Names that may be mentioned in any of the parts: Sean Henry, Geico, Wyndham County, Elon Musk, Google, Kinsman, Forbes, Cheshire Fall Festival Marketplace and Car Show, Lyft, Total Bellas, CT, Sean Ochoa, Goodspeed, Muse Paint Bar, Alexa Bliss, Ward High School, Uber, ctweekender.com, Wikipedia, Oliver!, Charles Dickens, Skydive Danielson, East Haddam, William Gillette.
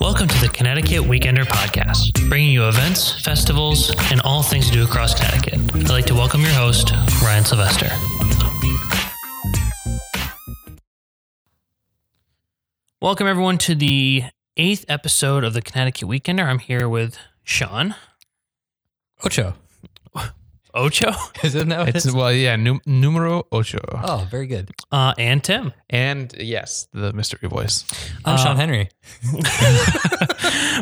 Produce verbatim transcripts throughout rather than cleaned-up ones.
Welcome to the Connecticut Weekender podcast, bringing you events, festivals, and all things to do across Connecticut. I'd like to welcome your host, Ryan Sylvester. Welcome everyone to the eighth episode of the Connecticut Weekender. I'm here with Sean Ochoa. Ocho? Is it now? It's, well, yeah, num- numero ocho. Oh, very good. Uh, and Tim. And yes, the mystery voice. I'm uh, Sean Henry.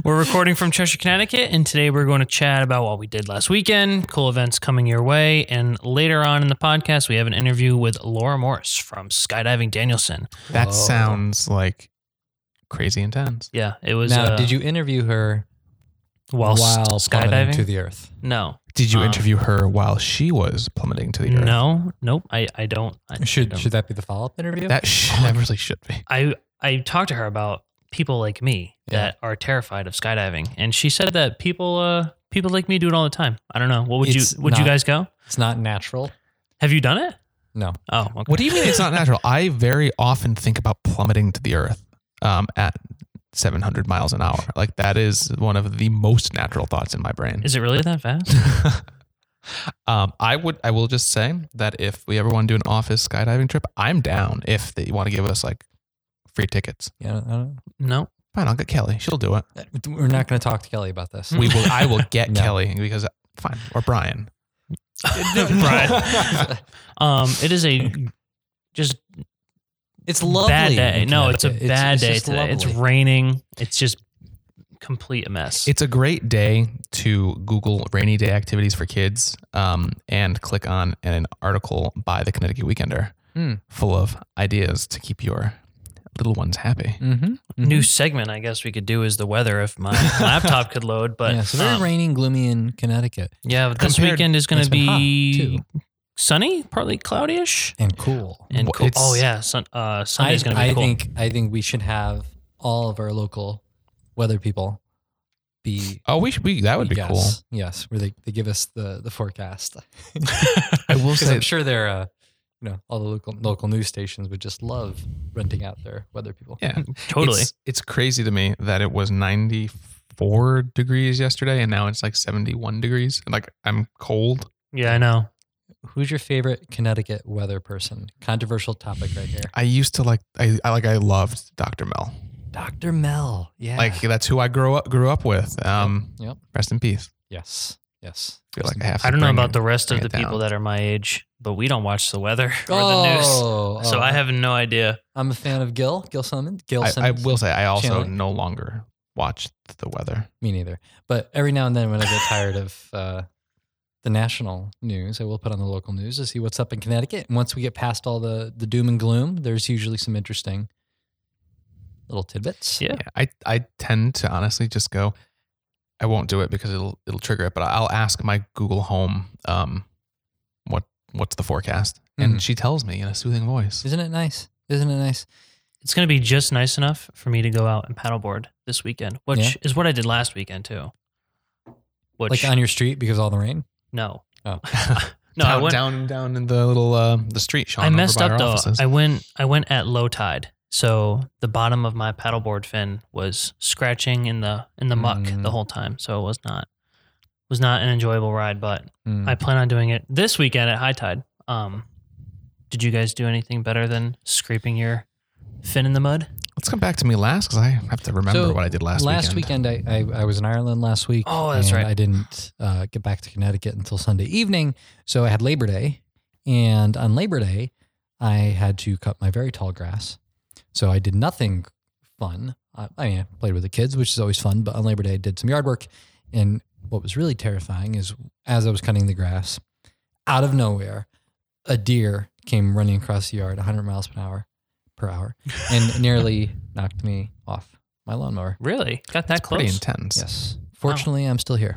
We're recording from Cheshire, Connecticut, and today we're going to chat about what we did last weekend, cool events coming your way, and later on in the podcast, we have an interview with Laura Morris from Skydiving Danielson. That Whoa. sounds like crazy intense. Yeah, it was. Now, uh, did you interview her while, while skydiving to the earth? No. Did you um, interview her while she was plummeting to the earth? No, nope. I, I don't. I, should I don't. Should that be the follow-up interview? That, sh- that really should be. I, I talked to her about people like me yeah. that are terrified of skydiving, and she said that people uh people like me do it all the time. I don't know. What would it's you would not, you guys go? It's not natural. Have you done it? No. Oh, okay. What do you mean it's not natural? I very often think about plummeting to the earth um at seven hundred miles an hour. Like, that is one of the most natural thoughts in my brain. Is it really that fast? um, I would, I will just say that if we ever want to do an office skydiving trip, I'm down if they want to give us like free tickets. Yeah. I don't know. No. Fine. I'll get Kelly. She'll do it. We're not going to talk to Kelly about this. We will. I will get no. Kelly because fine. Or Brian. Brian. um, it is a just It's lovely. Bad day. No, it's a bad it's, it's day today. Lovely. It's raining. It's just complete a mess. It's a great day to Google rainy day activities for kids um, and click on an article by the Connecticut Weekender mm. full of ideas to keep your little ones happy. Mm-hmm. Mm-hmm. New segment I guess we could do is the weather if my laptop could load. But yeah, so very um, raining, gloomy in Connecticut. Yeah, but this Compared, weekend is going to be sunny, partly cloudy-ish, and cool. And cool. It's, oh yeah, sun, uh, Sunday's going to be I cool. I think I think we should have all of our local weather people be. Oh, we should be. That would be guess. cool. Yes, where they, they give us the, the forecast. I will say, I'm sure they're uh, you know, all the local local news stations would just love renting out their weather people. Yeah, totally. It's, it's crazy to me that it was ninety-four degrees yesterday, and now it's like seventy-one degrees. Like, I'm cold. Yeah, I know. Who's your favorite Connecticut weather person? Controversial topic right here. I used to like, I, I like, I loved Doctor Mel. Doctor Mel, yeah. Like, that's who I grew up grew up with. Um, yep. Yep. Rest in peace. Yes, yes. I feel like I have. I don't know about it, the rest of the people down. that are my age, but we don't watch the weather or oh, the news, so oh, I have no idea. I'm a fan of Gil, Gil Simmons. Gil Simmons. I, I will say, I also channeling. no longer watch the weather. Me neither. But every now and then, when I get tired of. Uh, The national news, I will put on the local news to see what's up in Connecticut. And once we get past all the, the doom and gloom, there's usually some interesting little tidbits. Yeah. yeah. I, I tend to honestly just go, I won't do it because it'll it'll trigger it, but I'll ask my Google Home um what what's the forecast? And mm-hmm. she tells me in a soothing voice. Isn't it nice? Isn't it nice? It's gonna be just nice enough for me to go out and paddleboard this weekend, which yeah. is what I did last weekend too. Which, like on your street because of all the rain? No, oh. no, down, I went down, down in the little uh, the street. Sean, I messed up though. Offices. I went, I went at low tide, so the bottom of my paddleboard fin was scratching in the in the muck mm. the whole time. So it was not was not an enjoyable ride. But mm. I plan on doing it this weekend at high tide. Um, did you guys do anything better than scraping your fin in the mud? Let's come back to me last because I have to remember so what I did last weekend. Last weekend, weekend I, I, I was in Ireland last week. Oh, that's and right. I didn't uh, get back to Connecticut until Sunday evening. So I had Labor Day. And on Labor Day, I had to cut my very tall grass. So I did nothing fun. I, I mean, I played with the kids, which is always fun. But on Labor Day, I did some yard work. And what was really terrifying is as I was cutting the grass, out of nowhere, a deer came running across the yard one hundred miles an hour. Per hour and nearly knocked me off my lawnmower. Really? Got that it's close? Pretty intense. Yes. Fortunately, oh. I'm still here.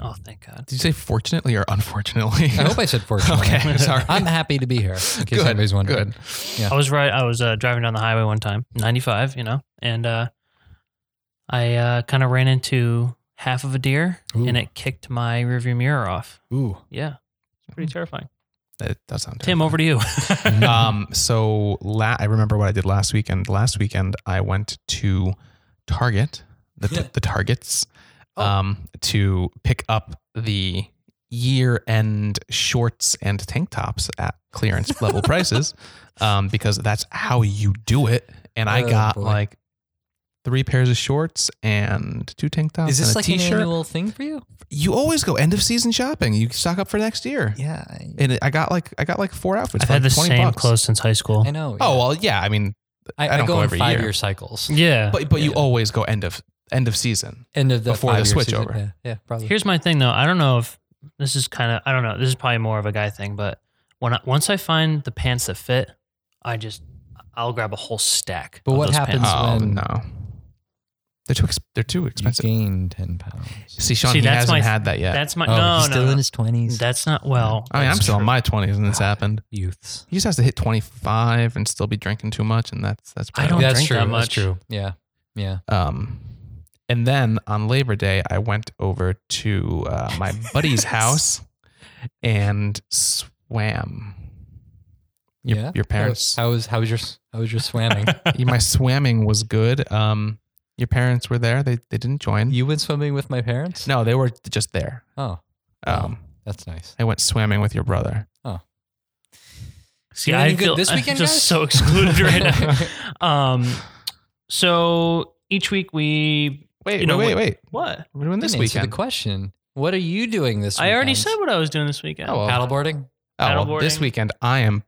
Oh, thank God. Did you say fortunately or unfortunately? I hope I said fortunately. Okay, sorry. I'm happy to be here. In case anybody's wondering. Good. Yeah. I was right. I was uh, driving down the highway one time, ninety-five, you know, and uh, I uh, kind of ran into half of a deer Ooh. and it kicked my rearview mirror off. Ooh. Yeah. It's pretty mm. terrifying. It does sound terrible. Tim, over to you. um, so la- I remember what I did last weekend. Last weekend, I went to Target, the, t- the Targets, oh. um, to pick up the year-end shorts and tank tops at clearance level prices, um, because that's how you do it. And oh, I got boy. like three pairs of shorts and two tank tops. Is this and a like t-shirt. An annual thing for you? You always go end of season shopping. You stock up for next year. Yeah. I, and I got like I got like four outfits. I've for had like the same bucks. Clothes since high school. I know. Yeah. Oh well, yeah. I mean, I, I don't I go, go every five year. year cycles. Yeah. But but yeah. you always go end of end of season. End of the before the switch season. over. Yeah, yeah. Probably. Here's my thing though. I don't know if this is kind of I don't know. This is probably more of a guy thing. But when I, once I find the pants that fit, I just. I'll grab a whole stack. But of what those happens pants. when? Oh, no, they're too ex- they're too expensive. You gain ten pounds. See, Sean, See, he hasn't my, had that yet. That's my oh, no, he's no, still no. in his twenties. That's not well. I mean, I'm still true. in my twenties, and this happened. Youths. He just has to hit twenty-five and still be drinking too much, and that's that's. Bad. I don't that's drink true. that much. That's true. Yeah, yeah. Um, and then on Labor Day, I went over to uh, my buddy's house and swam. Your, yeah. your parents. How was how was your how was your swimming? My swimming was good. Um, your parents were there. They they didn't join. You went swimming with my parents? No, they were just there. Oh, um, that's nice. I went swimming with your brother. Oh, see, I feel this weekend, I'm just guys? so excluded right now. Um, so each week we wait, you know, wait, wait, wait. What we're doing this weekend? The question: what are you doing this weekend? I already said what I was doing this weekend. Oh, well. Paddleboarding. Oh, Paddleboarding. Well, this weekend I am.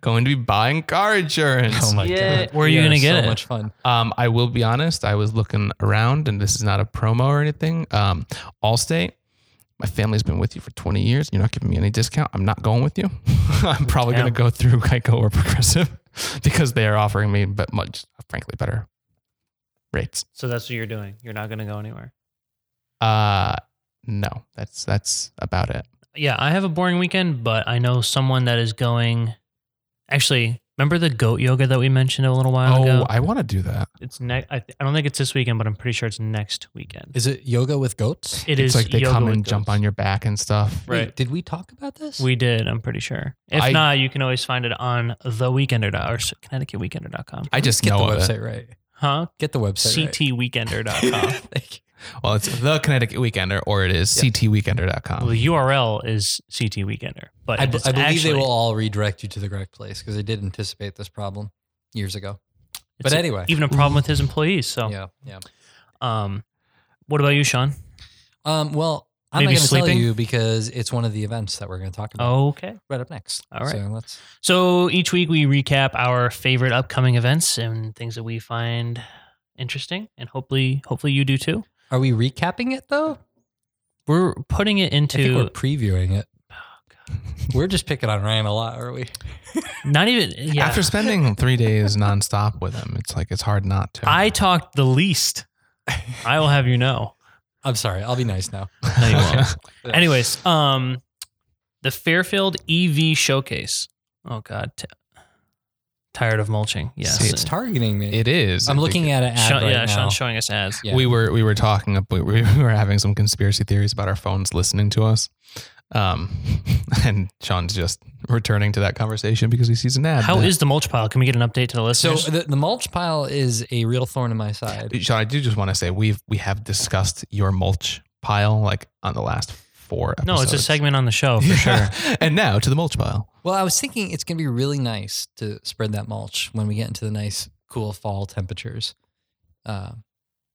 Going to be buying car insurance. Oh my yeah. god! Where are you yeah, going to get so it? So much fun. Um, I will be honest. I was looking around, and this is not a promo or anything. Um, Allstate. My family's been with you for twenty years. You're not giving me any discount. I'm not going with you. I'm probably yeah. going to go through Geico or Progressive because they are offering me, but much frankly, better rates. So that's what you're doing. You're not going to go anywhere. Uh no. That's that's about it. Yeah, I have a boring weekend, but I know someone that is going. Actually, remember the goat yoga that we mentioned a little while oh, ago? Oh, I want to do that. It's ne- I, th- I don't think it's this weekend, but I'm pretty sure it's next weekend. Is it yoga with goats? It it's is like they yoga come and goats. Jump on your back and stuff. Right. Wait, did we talk about this? We did, I'm pretty sure. If I, not, you can always find it on the Weekender or Connecticut Weekender dot com. I just Get know the website it. right. Huh? Get the website c t weekender dot com. Right. Thank you. Well, it's the Connecticut Weekender, or it is yep. c t weekender dot com. Well, the U R L is c t weekender, but I, b- I believe actually, they will all redirect you to the correct place because I did anticipate this problem years ago. But anyway, a, even a problem with his employees. So yeah, yeah. Um, what about you, Sean? Um, well, I'm Maybe not going to tell you because it's one of the events that we're going to talk about. Oh, okay, right up next. All right. So, let's... so each week we recap our favorite upcoming events and things that we find interesting, and hopefully, hopefully you do too. Are we recapping it though? We're putting it into. I think we're previewing it. Oh, God. We're just picking on Ryan a lot, are we? Not even. Yeah. After spending three days nonstop with him, it's like it's hard not to. I talked the least. I will have you know. I'm sorry. I'll be nice now. No, you won't. Anyways, um, the Fairfield E V Showcase. Oh God. T- Tired of mulching. Yes. See, it's targeting me. It is. I'm looking at an ad Sean, right yeah, now. Sean's showing us ads. Yeah. We were we were talking about, we were having some conspiracy theories about our phones listening to us. Um, and Sean's just returning to that conversation because he sees an ad. How that, is the mulch pile? Can we get an update to the listeners? So the, the mulch pile is a real thorn in my side. Sean, I do just want to say we've we have discussed your mulch pile like on the last four episodes. No, it's a segment on the show for yeah. sure. And now to the mulch pile. Well, I was thinking it's going to be really nice to spread that mulch when we get into the nice, cool fall temperatures. Uh,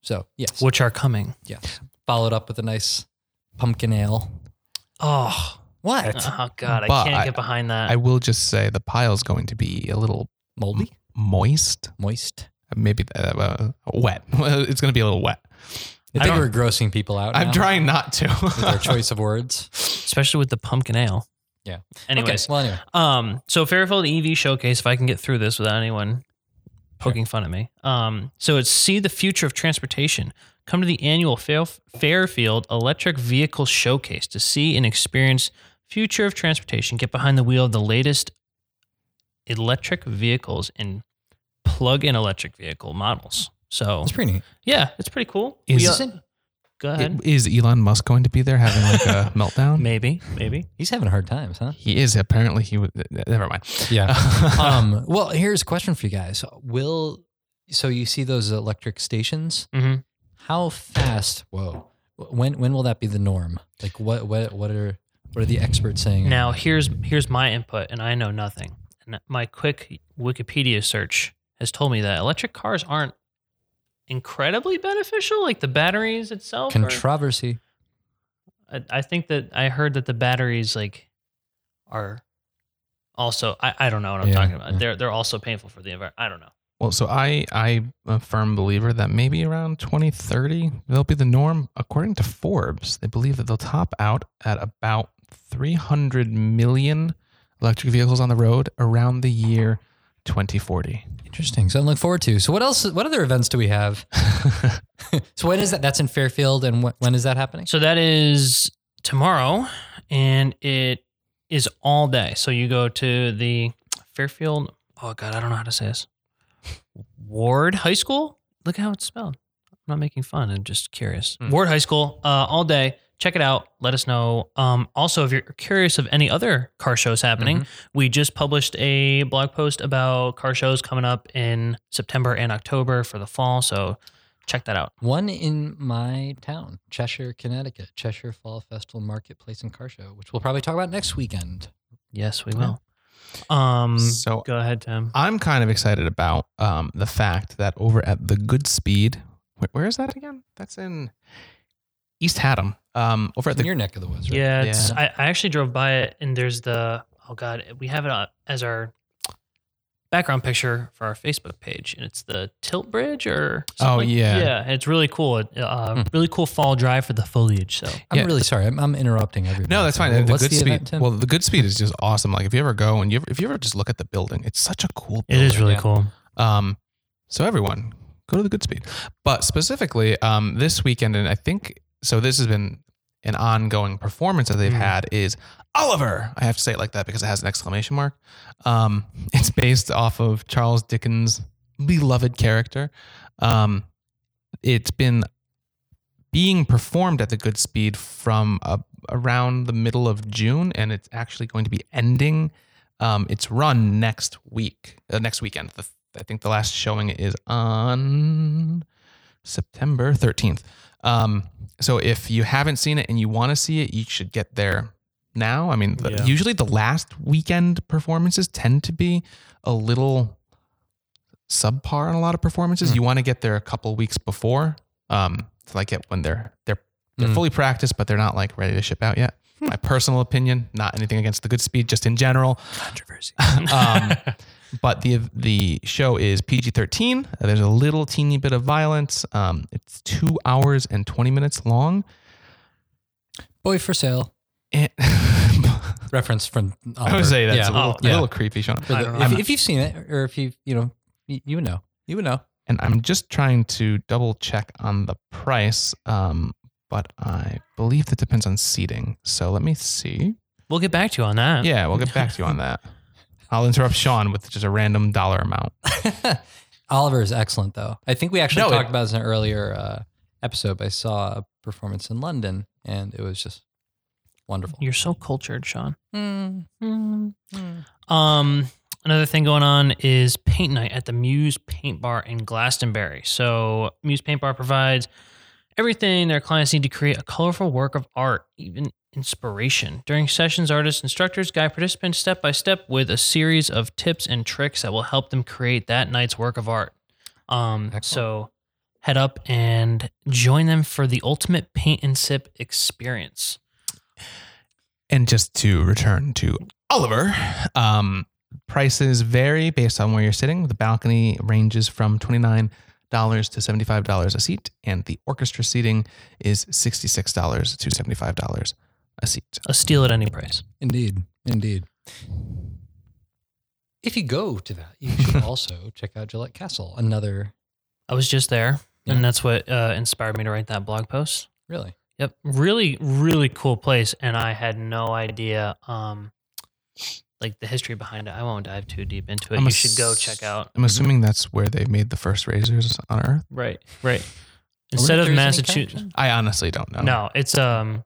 so, yes. Which are coming. Yeah. Followed up with a nice pumpkin ale. Oh. What? Oh, God. But I can't I, get behind that. I will just say the pile's going to be a little moldy, m- moist. Moist. Maybe uh, uh, wet. It's going to be a little wet. I think we're grossing people out. I'm now. trying not to. With our choice of words. Especially with the pumpkin ale. Yeah. Anyways. Okay, well, anyway. Um, so Fairfield E V Showcase, if I can get through this without anyone poking sure. fun at me. Um, so it's see the future of transportation. Come to the annual Fairfield Electric Vehicle Showcase to see and experience future of transportation. Get behind the wheel of the latest electric vehicles and plug-in electric vehicle models. So it's pretty neat. Yeah, it's pretty cool. Is we, uh, it? Go ahead. It, is Elon Musk going to be there having like a meltdown? Maybe, maybe. He's having hard times, huh? He is. Apparently he was. Never mind. Yeah. um, well, here's a question for you guys. Will, so you see those electric stations? Mm-hmm. How fast? Whoa. When when will that be the norm? Like what what what are what are the experts saying? Now here's here's my input, and I know nothing. And my quick Wikipedia search has told me that electric cars aren't incredibly beneficial, like the batteries itself. Controversy. Or, I, I think that I heard that the batteries like are also I, I don't know what I'm yeah, talking about. Yeah. They're they're also painful for the environment. I don't know. Well, so I, I'm a firm believer that maybe around twenty thirty, they'll be the norm. According to Forbes, they believe that they'll top out at about three hundred million electric vehicles on the road around the year twenty forty. Interesting. So I'm looking forward to. So what else, what other events do we have? So when is that? That's in Fairfield. And wh- when is that happening? So that is tomorrow and it is all day. So you go to the Fairfield. Oh God, I don't know how to say this. Ward High School. Look how it's spelled. I'm not making fun. I'm just curious. Mm. Ward High School uh, all day. Check it out. Let us know. Um, also, if you're curious of any other car shows happening, mm-hmm. we just published a blog post about car shows coming up in September and October for the fall. So check that out. One in my town, Cheshire, Connecticut, Cheshire Fall Festival Marketplace and Car Show, which we'll probably talk about next weekend. Yes, we will. Yeah. Um, so go ahead, Tim. I'm kind of excited about um, the fact that over at the Goodspeed, where, where is that again? That's in East Haddam. Um, over it's at the, in your neck of the woods, right? Yeah. It's, yeah. I, I actually drove by it, and there's the oh god, we have it on, as our background picture for our Facebook page, and it's the Tilt Bridge or something. Oh yeah, yeah. It's really cool. Uh, mm. Really cool fall drive for the foliage. So I'm yeah. really sorry, I'm, I'm interrupting everybody. No, that's fine. So, the what's Goodspeed, the event, Tim? Well, the Goodspeed is just awesome. Like if you ever go and you ever, if you ever just look at the building, it's such a cool building. It is really yeah. cool. Um, so everyone go to the Goodspeed, but specifically um this weekend, and I think so. This has been an ongoing performance that they've mm. had is Oliver. I have to say it like that because it has an exclamation mark. Um, it's based off of Charles Dickens' beloved character. Um, it's been being performed at the Goodspeed from uh, around the middle of June, and it's actually going to be ending um, its run next week, uh, next weekend. The, I think the last showing is on September thirteenth. Um, so if you haven't seen it and you want to see it, you should get there now. I mean, the, yeah. usually the last weekend performances tend to be a little subpar in a lot of performances. Mm. You want to get there a couple weeks before, um, to like it when they're, they're, they're mm. fully practiced, but they're not like ready to ship out yet. Mm. My personal opinion, not anything against the Goodspeed, just in general. Controversy. um, but the, the show is P G thirteen. There's a little teeny bit of violence. Um, it's two hours and twenty minutes long. Boy for sale. It, reference from Oliver. I would say that's yeah. a little, oh, yeah. little creepy, Sean. The, if, if you've seen it, or if you've, you know, you, you would know. You would know. And I'm just trying to double check on the price, um, but I believe that depends on seating. So let me see. We'll get back to you on that. Yeah, we'll get back to you on that. I'll interrupt Sean with just a random dollar amount. Oliver is excellent, though. I think we actually no, talked it, about this in an earlier uh, episode. I saw a performance in London, and it was just wonderful. You're so cultured, Sean. Mm, mm, mm. Um, another thing going on is paint night at the Muse Paint Bar in Glastonbury. So Muse Paint Bar provides everything their clients need to create a colorful work of art, even inspiration. During sessions, artists, instructors guide participants step by step with a series of tips and tricks that will help them create that night's work of art. Um, Excellent. So head up and join them for the ultimate paint and sip experience. And just to return to Oliver, um, prices vary based on where you're sitting. The balcony ranges from twenty-nine dollars to seventy-five dollars a seat, and the orchestra seating is sixty-six dollars to seventy-five dollars a seat. A steal at any price. Indeed. Indeed. If you go to that, you should also check out Gillette Castle. Another. I was just there, yeah. and that's what uh, inspired me to write that blog post. Really? Yep. Really, really cool place. And I had no idea, um, like the history behind it. I won't dive too deep into it. I'm you ass- should go check out. I'm assuming that's where they made the first razors on Earth. Right. Right. Instead of Massachusetts. I honestly don't know. No, it's um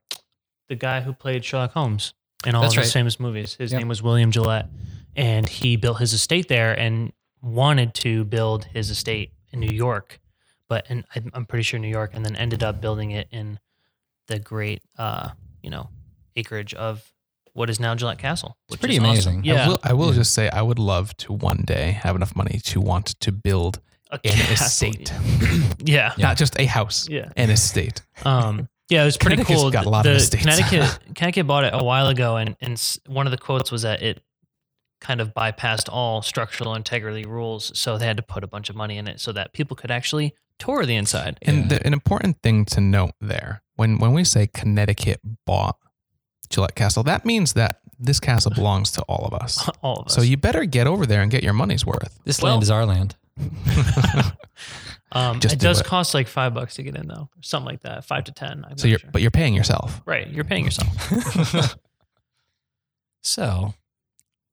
the guy who played Sherlock Holmes in all That's of his right. famous movies. His yep. name was William Gillette, and he built his estate there and wanted to build his estate in New York, but in, I'm pretty sure New York, and then ended up building it in the great, uh, you know, acreage of what is now Gillette Castle. Which it's pretty is amazing. Awesome. Yeah. I will, I will yeah. just say I would love to one day have enough money to want to build a an castle. estate. yeah. yeah. Not just a house, yeah. an estate. Um, yeah, it was pretty cool. Got a lot the, of estates. Connecticut, Connecticut bought it a while ago, and, and one of the quotes was that it kind of bypassed all structural integrity rules, so they had to put a bunch of money in it so that people could actually tour the inside. And yeah. the, an important thing to note there, when when we say Connecticut bought Gillette Castle, that means that this castle belongs to all of us. All of us. So you better get over there and get your money's worth. This well, land is our land. um, Just it do does it. cost like five bucks to get in, though, something like that, five to ten. I'm so you're, sure. but you're paying yourself, right? You're paying yourself. So,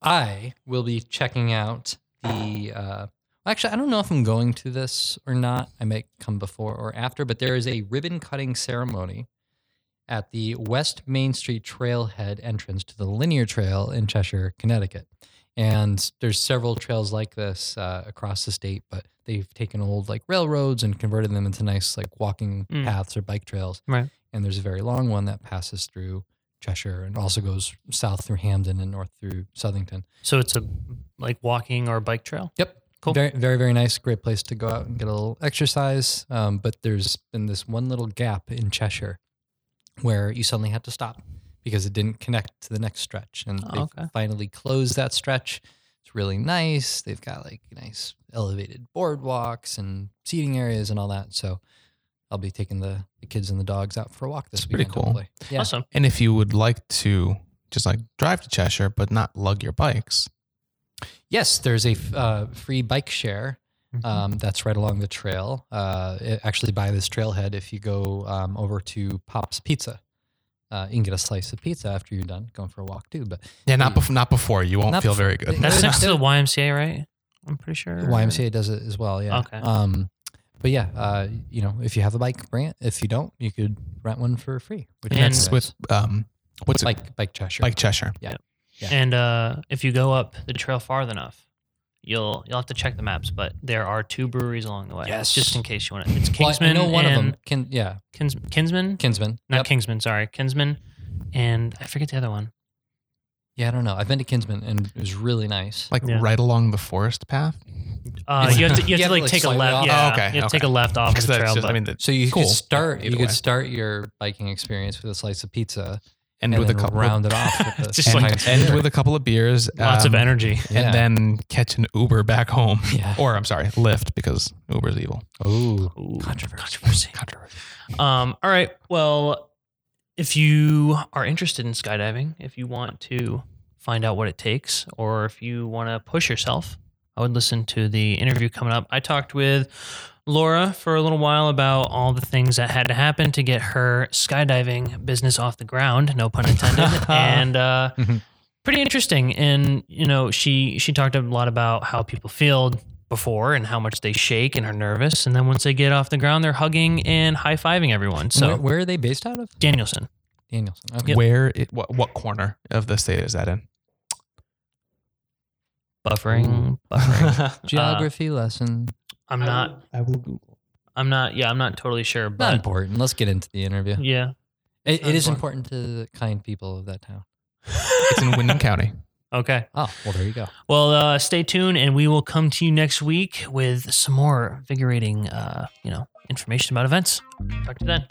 I will be checking out the. Uh, actually, I don't know if I'm going to this or not. I may come before or after, but there is a ribbon cutting ceremony at the West Main Street Trailhead entrance to the Linear Trail in Cheshire, Connecticut. And there's several trails like this uh, across the state, but they've taken old like railroads and converted them into nice like walking mm. paths or bike trails. Right. And there's a very long one that passes through Cheshire and also goes south through Hamden and north through Southington. So it's a like walking or bike trail? Yep. Cool. Very, very, very nice. Great place to go out and get a little exercise. Um, but there's been this one little gap in Cheshire where you suddenly had to stop because it didn't connect to the next stretch. And oh, they okay. finally closed that stretch. It's really nice. They've got like nice elevated boardwalks and seating areas and all that. So I'll be taking the, the kids and the dogs out for a walk this it's weekend. Pretty cool. Hopefully. Yeah. Awesome. And if you would like to just like drive to Cheshire, but not lug your bikes. Yes, there's a uh, free bike share. Um, that's right along the trail. Uh, it, actually, by this trailhead, if you go um, over to Pop's Pizza, uh, you can get a slice of pizza after you're done going for a walk too. But yeah, not um, before. Not before. You won't not feel before, very good. That's next to the Y M C A, right? I'm pretty sure. The Y M C A does it as well. Yeah. Okay. Um, but yeah, uh, you know, if you have a bike, bring it. If you don't, you could rent one for free. Which and that's with um, what's bike it? Bike Cheshire. Bike Cheshire. Yeah. yeah. yeah. And uh, if you go up the trail farther enough. You'll you'll have to check the maps, but there are two breweries along the way. Yes. Just in case you want it. It's Kinsman. Well, I know one and of them. Kin, yeah. Kins, Kinsman? Kinsman. Not yep. Kingsman, sorry. Kinsman. And I forget the other one. Yeah, I don't know. I've been to Kinsman and it was really nice. Like yeah. right along the forest path? Uh, you have to, you have you to have like, like take a left. Yeah. Oh, okay. You have okay. to take a left off the trail. Just, I mean, so you cool. could start Either you way. could start your biking experience with a slice of pizza. End and with a couple round of, it off with just like end with a couple of beers, lots um, of energy, and yeah. then catch an Uber back home. Yeah. Or I'm sorry, Lyft, because Uber's evil. Ooh, Ooh. Controversy. Controversy. Controversy. Um, all right. Well, if you are interested in skydiving, if you want to find out what it takes, or if you want to push yourself, I would listen to the interview coming up. I talked with Laura for a little while about all the things that had to happen to get her skydiving business off the ground, no pun intended, and uh, mm-hmm. pretty interesting. And, you know, she, she talked a lot about how people feel before and how much they shake and are nervous. And then once they get off the ground, they're hugging and high-fiving everyone. So where, where are they based out of? Danielson. Danielson. Okay. Yep. Where, it, what, what corner of the state is that in? Buffering, buffering. Geography uh, lesson. I'm not. I will, I will Google. I'm not. Yeah, I'm not totally sure. But not important. Let's get into the interview. Yeah, it, it is important to the kind people of that town. It's in Wyndham County. Okay. Oh well, there you go. Well, uh, stay tuned, and we will come to you next week with some more invigorating, uh, you know, information about events. Talk to you then.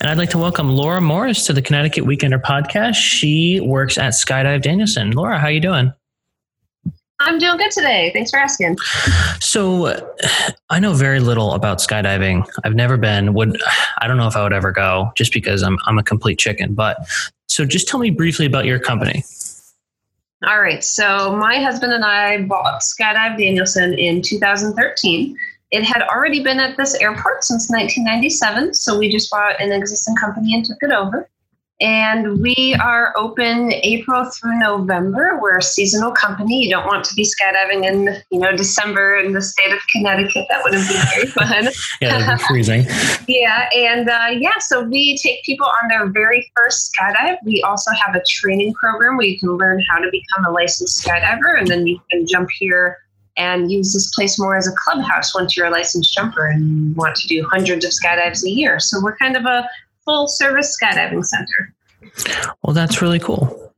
And I'd like to welcome Laura Morris to the Connecticut Weekender podcast. She works at Skydive Danielson. Laura, how are you doing? I'm doing good today. Thanks for asking. So uh, I know very little about skydiving. I've never been. Would I don't know if I would ever go just because I'm I'm a complete chicken. But so just tell me briefly about your company. All right. So my husband and I bought Skydive Danielson in two thousand thirteen. It had already been at this airport since nineteen ninety-seven, so we just bought an existing company and took it over. And we are open April through November. We're a seasonal company. You don't want to be skydiving in, you know, December in the state of Connecticut. That wouldn't be very fun. Yeah, that'd be freezing. Yeah, and uh, yeah, so we take people on their very first skydive. We also have a training program where you can learn how to become a licensed skydiver, and then you can jump here and use this place more as a clubhouse once you're a licensed jumper and want to do hundreds of skydives a year. So we're kind of a full service skydiving center. Well, that's really cool.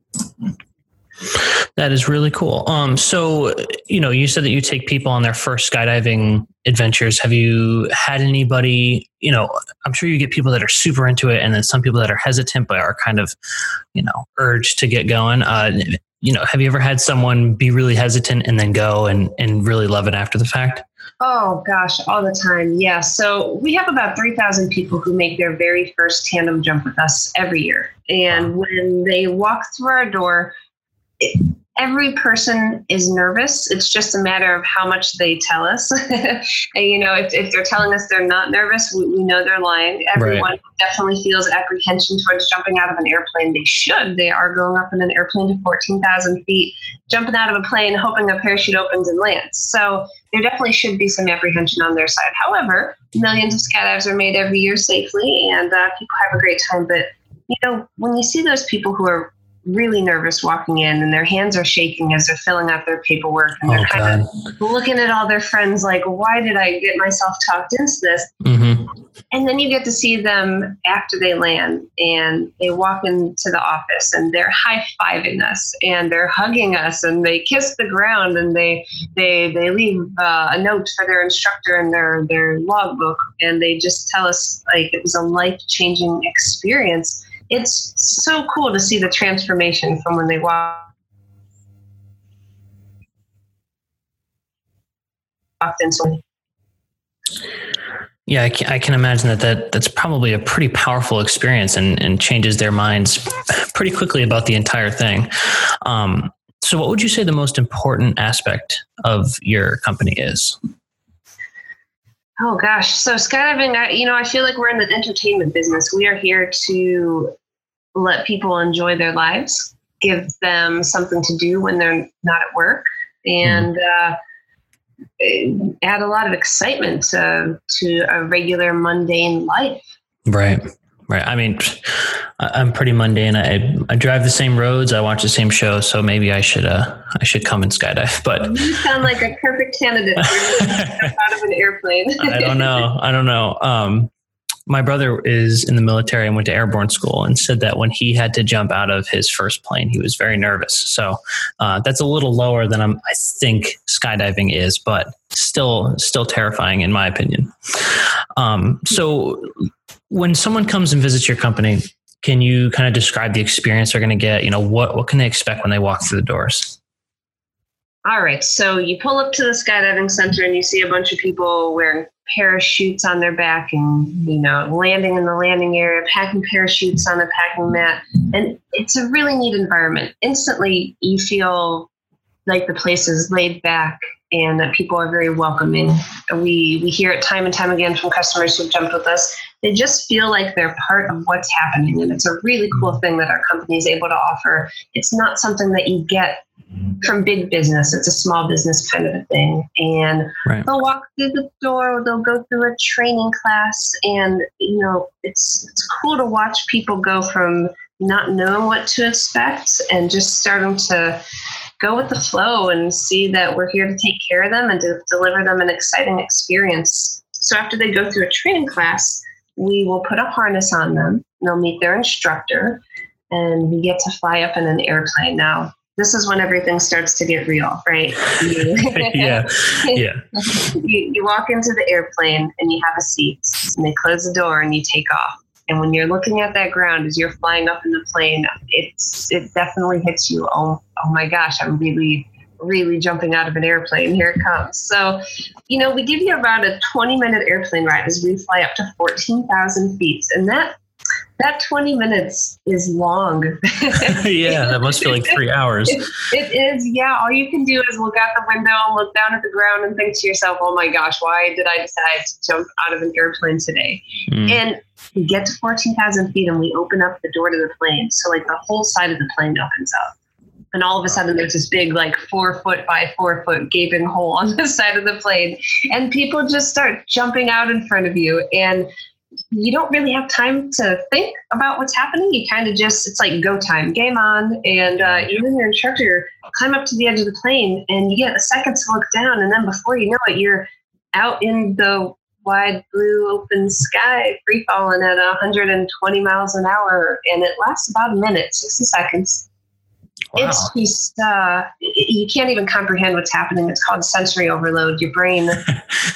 That is really cool. Um, so, you know, you said that you take people on their first skydiving adventures. Have you had anybody, you know, I'm sure you get people that are super into it and then some people that are hesitant, but are kind of, you know, urged to get going. Uh, you know, have you ever had someone be really hesitant and then go and, and really love it after the fact? Oh, gosh, all the time. Yeah. So we have about three thousand people who make their very first tandem jump with us every year. And when they walk through our door, it, every person is nervous. It's just a matter of how much they tell us. And, you know, if, if they're telling us they're not nervous, we, we know they're lying. Everyone right. definitely feels apprehension towards jumping out of an airplane. They should. They are going up in an airplane to fourteen thousand feet, jumping out of a plane, hoping a parachute opens and lands. So there definitely should be some apprehension on their side. However, millions of skydives are made every year safely, and uh, people have a great time. But, you know, when you see those people who are really nervous walking in and their hands are shaking as they're filling out their paperwork and they're oh, kind God. of looking at all their friends like, why did I get myself talked into this? Mm-hmm. And then you get to see them after they land and they walk into the office and they're high-fiving us and they're hugging us and they kiss the ground and they they they leave uh, a note for their instructor in their, their logbook, and they just tell us like it was a life-changing experience. It's so cool to see the transformation from when they walk walked into. Yeah, I can, I can imagine that, that that's probably a pretty powerful experience and, and changes their minds pretty quickly about the entire thing. Um, so what would you say the most important aspect of your company is? Oh, gosh. So skydiving, I, you know, I feel like we're in the entertainment business. We are here to let people enjoy their lives, give them something to do when they're not at work, and uh, add a lot of excitement to, to a regular mundane life. Right. Right. I mean, I'm pretty mundane. I, I drive the same roads. I watch the same show. So maybe I should, uh, I should come and skydive, but you sound like a perfect candidate for out of an airplane. I don't know. I don't know. Um, my brother is in the military and went to airborne school and said that when he had to jump out of his first plane, he was very nervous. So, uh, that's a little lower than I'm, I think skydiving is, but still, still terrifying in my opinion. Um, so when someone comes and visits your company, can you kind of describe the experience they're going to get? You know, what, what can they expect when they walk through the doors? All right. So you pull up to the skydiving center and you see a bunch of people wearing parachutes on their back and, you know, landing in the landing area, packing parachutes on the packing mat. And it's a really neat environment. Instantly, you feel like the place is laid back and that people are very welcoming. We we hear it time and time again from customers who've jumped with us. They just feel like they're part of what's happening. And it's a really cool thing that our company is able to offer. It's not something that you get from big business. It's a small business kind of a thing. And right. they'll walk through the door, they'll go through a training class. And, you know, it's it's cool to watch people go from not knowing what to expect and just starting to go with the flow and see that we're here to take care of them and to deliver them an exciting experience. So after they go through a training class, we will put a harness on them. They'll meet their instructor and we get to fly up in an airplane. Now, this is when everything starts to get real, right? You, yeah. yeah. You, you walk into the airplane and you have a seat and they close the door and you take off. And when you're looking at that ground as you're flying up in the plane, it's it definitely hits you. Oh, oh my gosh, I'm really, really jumping out of an airplane. Here it comes. So, you know, we give you about a twenty minute airplane ride as we fly up to fourteen thousand feet. And that That twenty minutes is long. Yeah, that must feel like three hours. It, it is, yeah. All you can do is look out the window and look down at the ground and think to yourself, oh my gosh, why did I decide to jump out of an airplane today? Mm. And we get to fourteen thousand feet and we open up the door to the plane. So like the whole side of the plane opens up. And all of a sudden there's this big like four foot by four foot gaping hole on the side of the plane. And people just start jumping out in front of you. And you don't really have time to think about what's happening. You kind of just, it's like go time, game on. And uh, you and your instructor climb up to the edge of the plane and you get a second to look down. And then before you know it, you're out in the wide blue open sky, free falling at one hundred twenty miles an hour. And it lasts about a minute, sixty seconds. Wow. It's just, uh, you can't even comprehend what's happening. It's called sensory overload. Your brain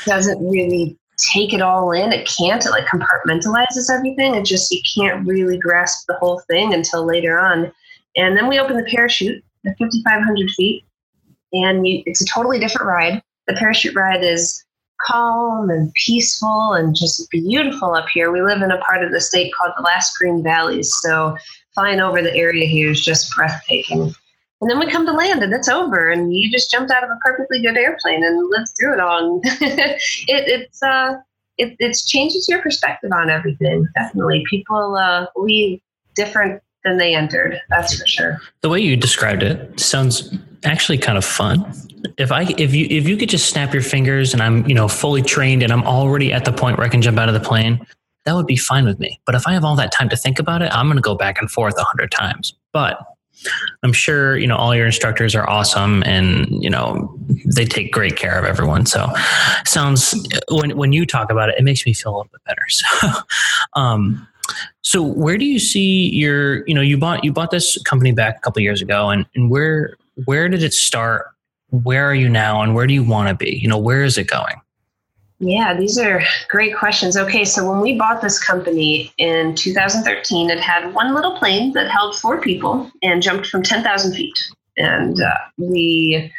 doesn't really take it all in. It can't. It like compartmentalizes everything. It just, you can't really grasp the whole thing until later on. And then we open the parachute at fifty-five hundred feet, and you, it's a totally different ride. The parachute ride is calm and peaceful and just beautiful up here. We live in a part of the state called the Last Green Valleys, so flying over the area here is just breathtaking. And then we come to land and it's over and you just jumped out of a perfectly good airplane and lived through it all. it, it's, uh, it it's changes your perspective on everything. Definitely. People uh, leave different than they entered. That's for sure. The way you described it sounds actually kind of fun. If I, if you, if you could just snap your fingers and I'm, you know, fully trained and I'm already at the point where I can jump out of the plane, that would be fine with me. But if I have all that time to think about it, I'm going to go back and forth a hundred times. But I'm sure, you know, all your instructors are awesome and, you know, they take great care of everyone. So sounds, when, when you talk about it, it makes me feel a little bit better. So, um, so where do you see your, you know, you bought, you bought this company back a couple of years ago and, and where, where did it start? Where are you now? And where do you want to be? You know, where is it going? Yeah, these are great questions. Okay, so when we bought this company in two thousand thirteen, it had one little plane that held four people and jumped from ten thousand feet. And uh, we,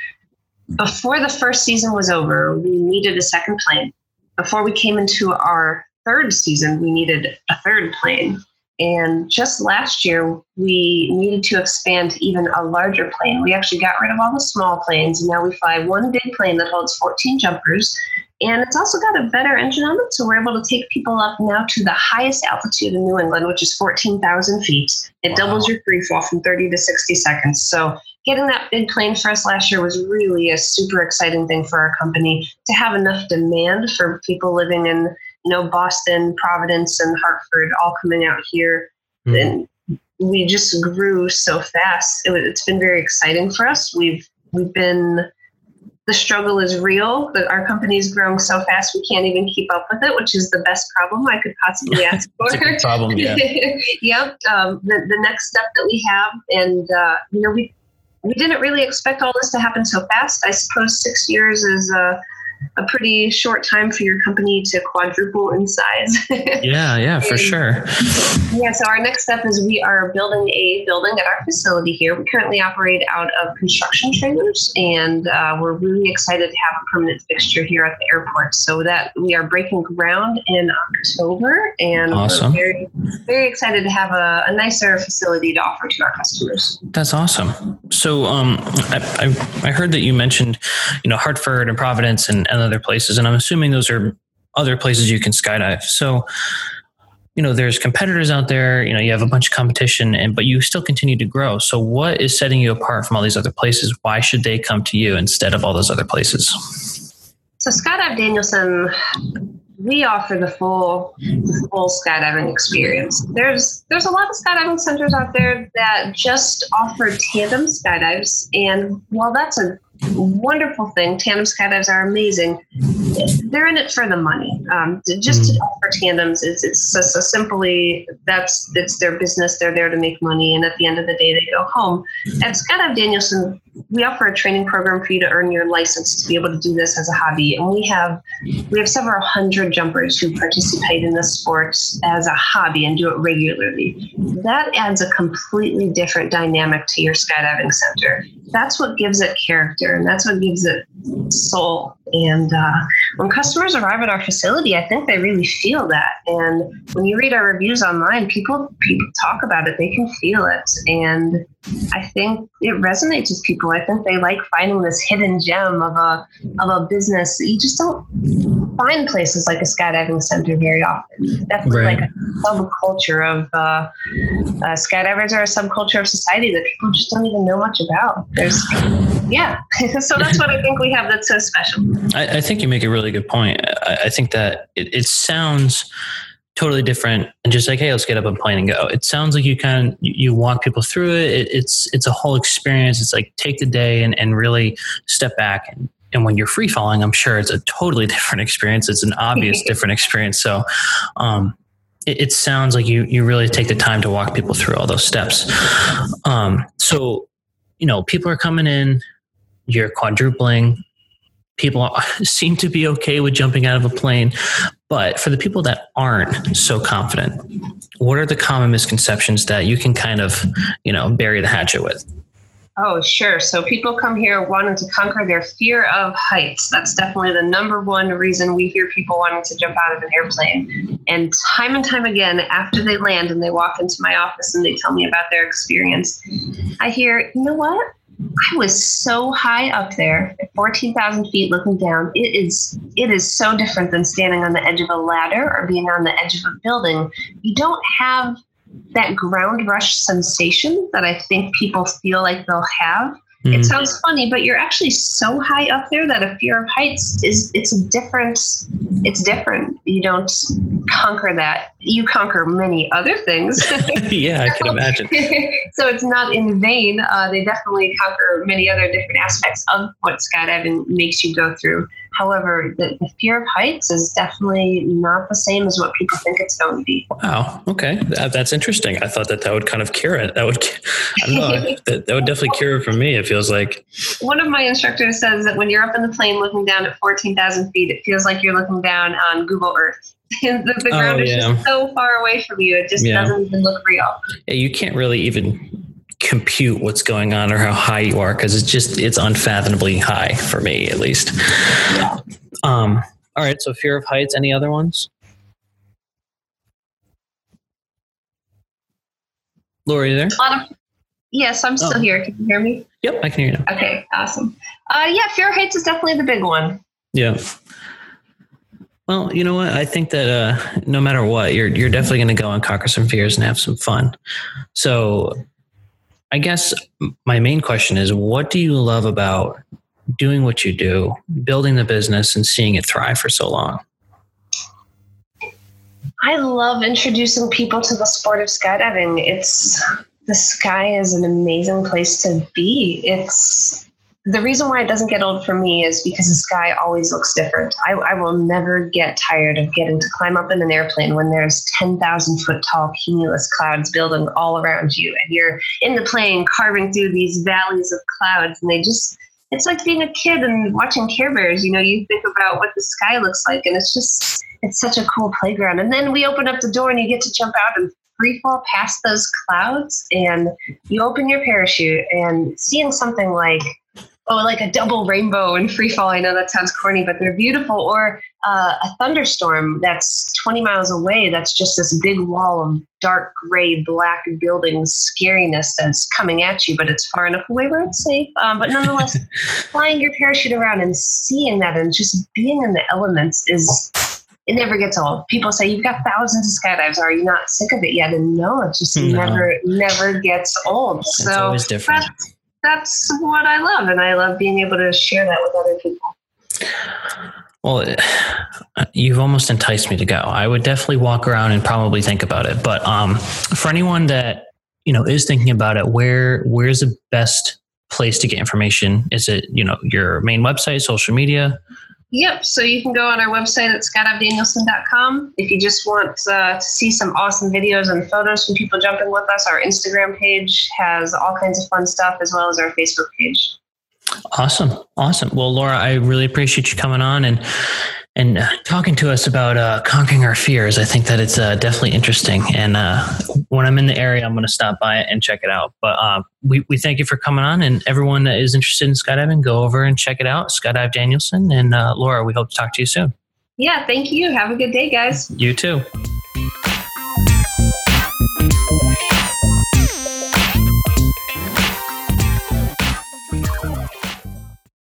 before the first season was over, we needed a second plane. Before we came into our third season, we needed a third plane. And just last year, we needed to expand to even a larger plane. We actually got rid of all the small planes, and now we fly one big plane that holds fourteen jumpers. And it's also got a better engine on it, so we're able to take people up now to the highest altitude in New England, which is fourteen thousand feet. It wow. doubles your free fall from thirty to sixty seconds. So getting that big plane for us last year was really a super exciting thing for our company to have enough demand for people living in, you know, Boston, Providence, and Hartford all coming out here. Mm. And we just grew so fast. It, it's been very exciting for us. We've we've been... The struggle is real, but our company is growing so fast we can't even keep up with it, which is the best problem I could possibly ask for. It's a good problem, yeah. Yep. Um, the, the next step that we have, and uh, you know, we we didn't really expect all this to happen so fast. I suppose six years is a, a pretty short time for your company to quadruple in size. yeah, yeah, for and, sure. Yeah. So our next step is we are building a building at our facility here. We currently operate out of construction trailers, and uh, we're really excited to have a permanent fixture here at the airport. So that we are breaking ground in October, and awesome. We're very, very excited to have a, a nicer facility to offer to our customers. That's awesome. So um, I, I I heard that you mentioned, you know, Hartford and Providence and and other places. And I'm assuming those are other places you can skydive. So, you know, there's competitors out there, you know, you have a bunch of competition and, but you still continue to grow. So what is setting you apart from all these other places? Why should they come to you instead of all those other places? So Skydive Danielson, we offer the full, the full skydiving experience. There's, there's a lot of skydiving centers out there that just offer tandem skydives. And while that's a wonderful thing, tandem skydives are amazing, they're in it for the money. Um, just to offer tandems, it's, it's so, so simply, that's it's their business. They're there to make money. And at the end of the day, they go home. At Skydive Danielson, we offer a training program for you to earn your license to be able to do this as a hobby. And we have we have several hundred jumpers who participate in this sport as a hobby and do it regularly. That adds a completely different dynamic to your skydiving center. That's what gives it character, and that's what gives it soul. And uh, when customers arrive at our facility, I think they really feel that. And when you read our reviews online, people people talk about it. They can feel it. And I think it resonates with people. I think they like finding this hidden gem of a of a business. You just don't find places like a skydiving center very often. That's right. Like a subculture of uh, uh, skydivers are a subculture of society that people just don't even know much about. There's, yeah. So that's what I think we have that's so special. I, I think you make a really good point. I, I think that it, it sounds totally different and just like, hey, let's get up a plane and go. It sounds like you kind of, you walk people through it. it. It's it's a whole experience. It's like take the day and, and really step back. And, and when you're free falling, I'm sure it's a totally different experience. It's an obvious different experience. So um, it, it sounds like you you really take the time to walk people through all those steps. Um, so, you know, people are coming in, you're quadrupling. People seem to be okay with jumping out of a plane, but for the people that aren't so confident, what are the common misconceptions that you can kind of, you know, bury the hatchet with? Oh, sure. So people come here wanting to conquer their fear of heights. That's definitely the number one reason we hear people wanting to jump out of an airplane. And time and time again, after they land and they walk into my office and they tell me about their experience, I hear, you know what? I was so high up there at fourteen thousand feet looking down. It is it is so different than standing on the edge of a ladder or being on the edge of a building. You don't have that ground rush sensation that I think people feel like they'll have. Mm-hmm. It sounds funny, but you're actually so high up there that a fear of heights is it's a different, it's different. You don't conquer that. You conquer many other things. Yeah, I can imagine. So it's not in vain. Uh, they definitely conquer many other different aspects of what skydiving makes you go through. However, the, the fear of heights is definitely not the same as what people think it's going to be. Wow. Okay. That, that's interesting. I thought that that would kind of cure it. That would, I don't know, that, that would definitely cure it for me. It feels like. One of my instructors says that when you're up in the plane looking down at fourteen thousand feet, it feels like you're looking down on Google Earth. the, the ground oh, yeah. is just so far away from you. It just yeah. doesn't even look real. Yeah, you can't really even compute what's going on or how high you are, because it's just it's unfathomably high for me, at least. Yeah. Um, all right, so fear of heights. Any other ones? Laura, are you there? Um, yes, I'm still oh. here. Can you hear me? Yep, I can hear you now. Okay, awesome. Uh, yeah, fear of heights is definitely the big one. Yeah. Well, you know what? I think that uh, no matter what, you're you're definitely going to go and conquer some fears and have some fun. So I guess my main question is, what do you love about doing what you do, building the business and seeing it thrive for so long? I love introducing people to the sport of skydiving. It's the sky is an amazing place to be. It's the reason why it doesn't get old for me is because the sky always looks different. I, I will never get tired of getting to climb up in an airplane when there's ten thousand foot tall cumulus clouds building all around you. And you're in the plane carving through these valleys of clouds. And they just, it's like being a kid and watching Care Bears. You know, you think about what the sky looks like and it's just, it's such a cool playground. And then we open up the door and you get to jump out and free fall past those clouds and you open your parachute and seeing something like, oh, like a double rainbow in free fall. I know that sounds corny, but they're beautiful. Or uh, a thunderstorm that's twenty miles away. That's just this big wall of dark gray, black building scariness that's coming at you, but it's far enough away where it's safe. Um, but nonetheless, flying your parachute around and seeing that and just being in the elements is, it never gets old. People say, you've got thousands of skydives. Are you not sick of it yet? And no, it just no. never, never gets old. It's so always different. But, that's what I love. And I love being able to share that with other people. Well, you've almost enticed me to go. I would definitely walk around and probably think about it. But um, for anyone that, you know, is thinking about it, where, where's the best place to get information? Is it, you know, your main website, social media? Yep. So you can go on our website at skydive danielson dot com. If you just want uh, to see some awesome videos and photos from people jumping with us, our Instagram page has all kinds of fun stuff, as well as our Facebook page. Awesome. Awesome. Well, Laura, I really appreciate you coming on and and uh, talking to us about uh, conquering our fears. I think that it's uh, definitely interesting. And uh, when I'm in the area, I'm going to stop by and check it out. But uh, we, we thank you for coming on. And everyone that is interested in skydiving, go over and check it out. Skydive Danielson. And uh, Laura, we hope to talk to you soon. Yeah, thank you. Have a good day, guys. You too.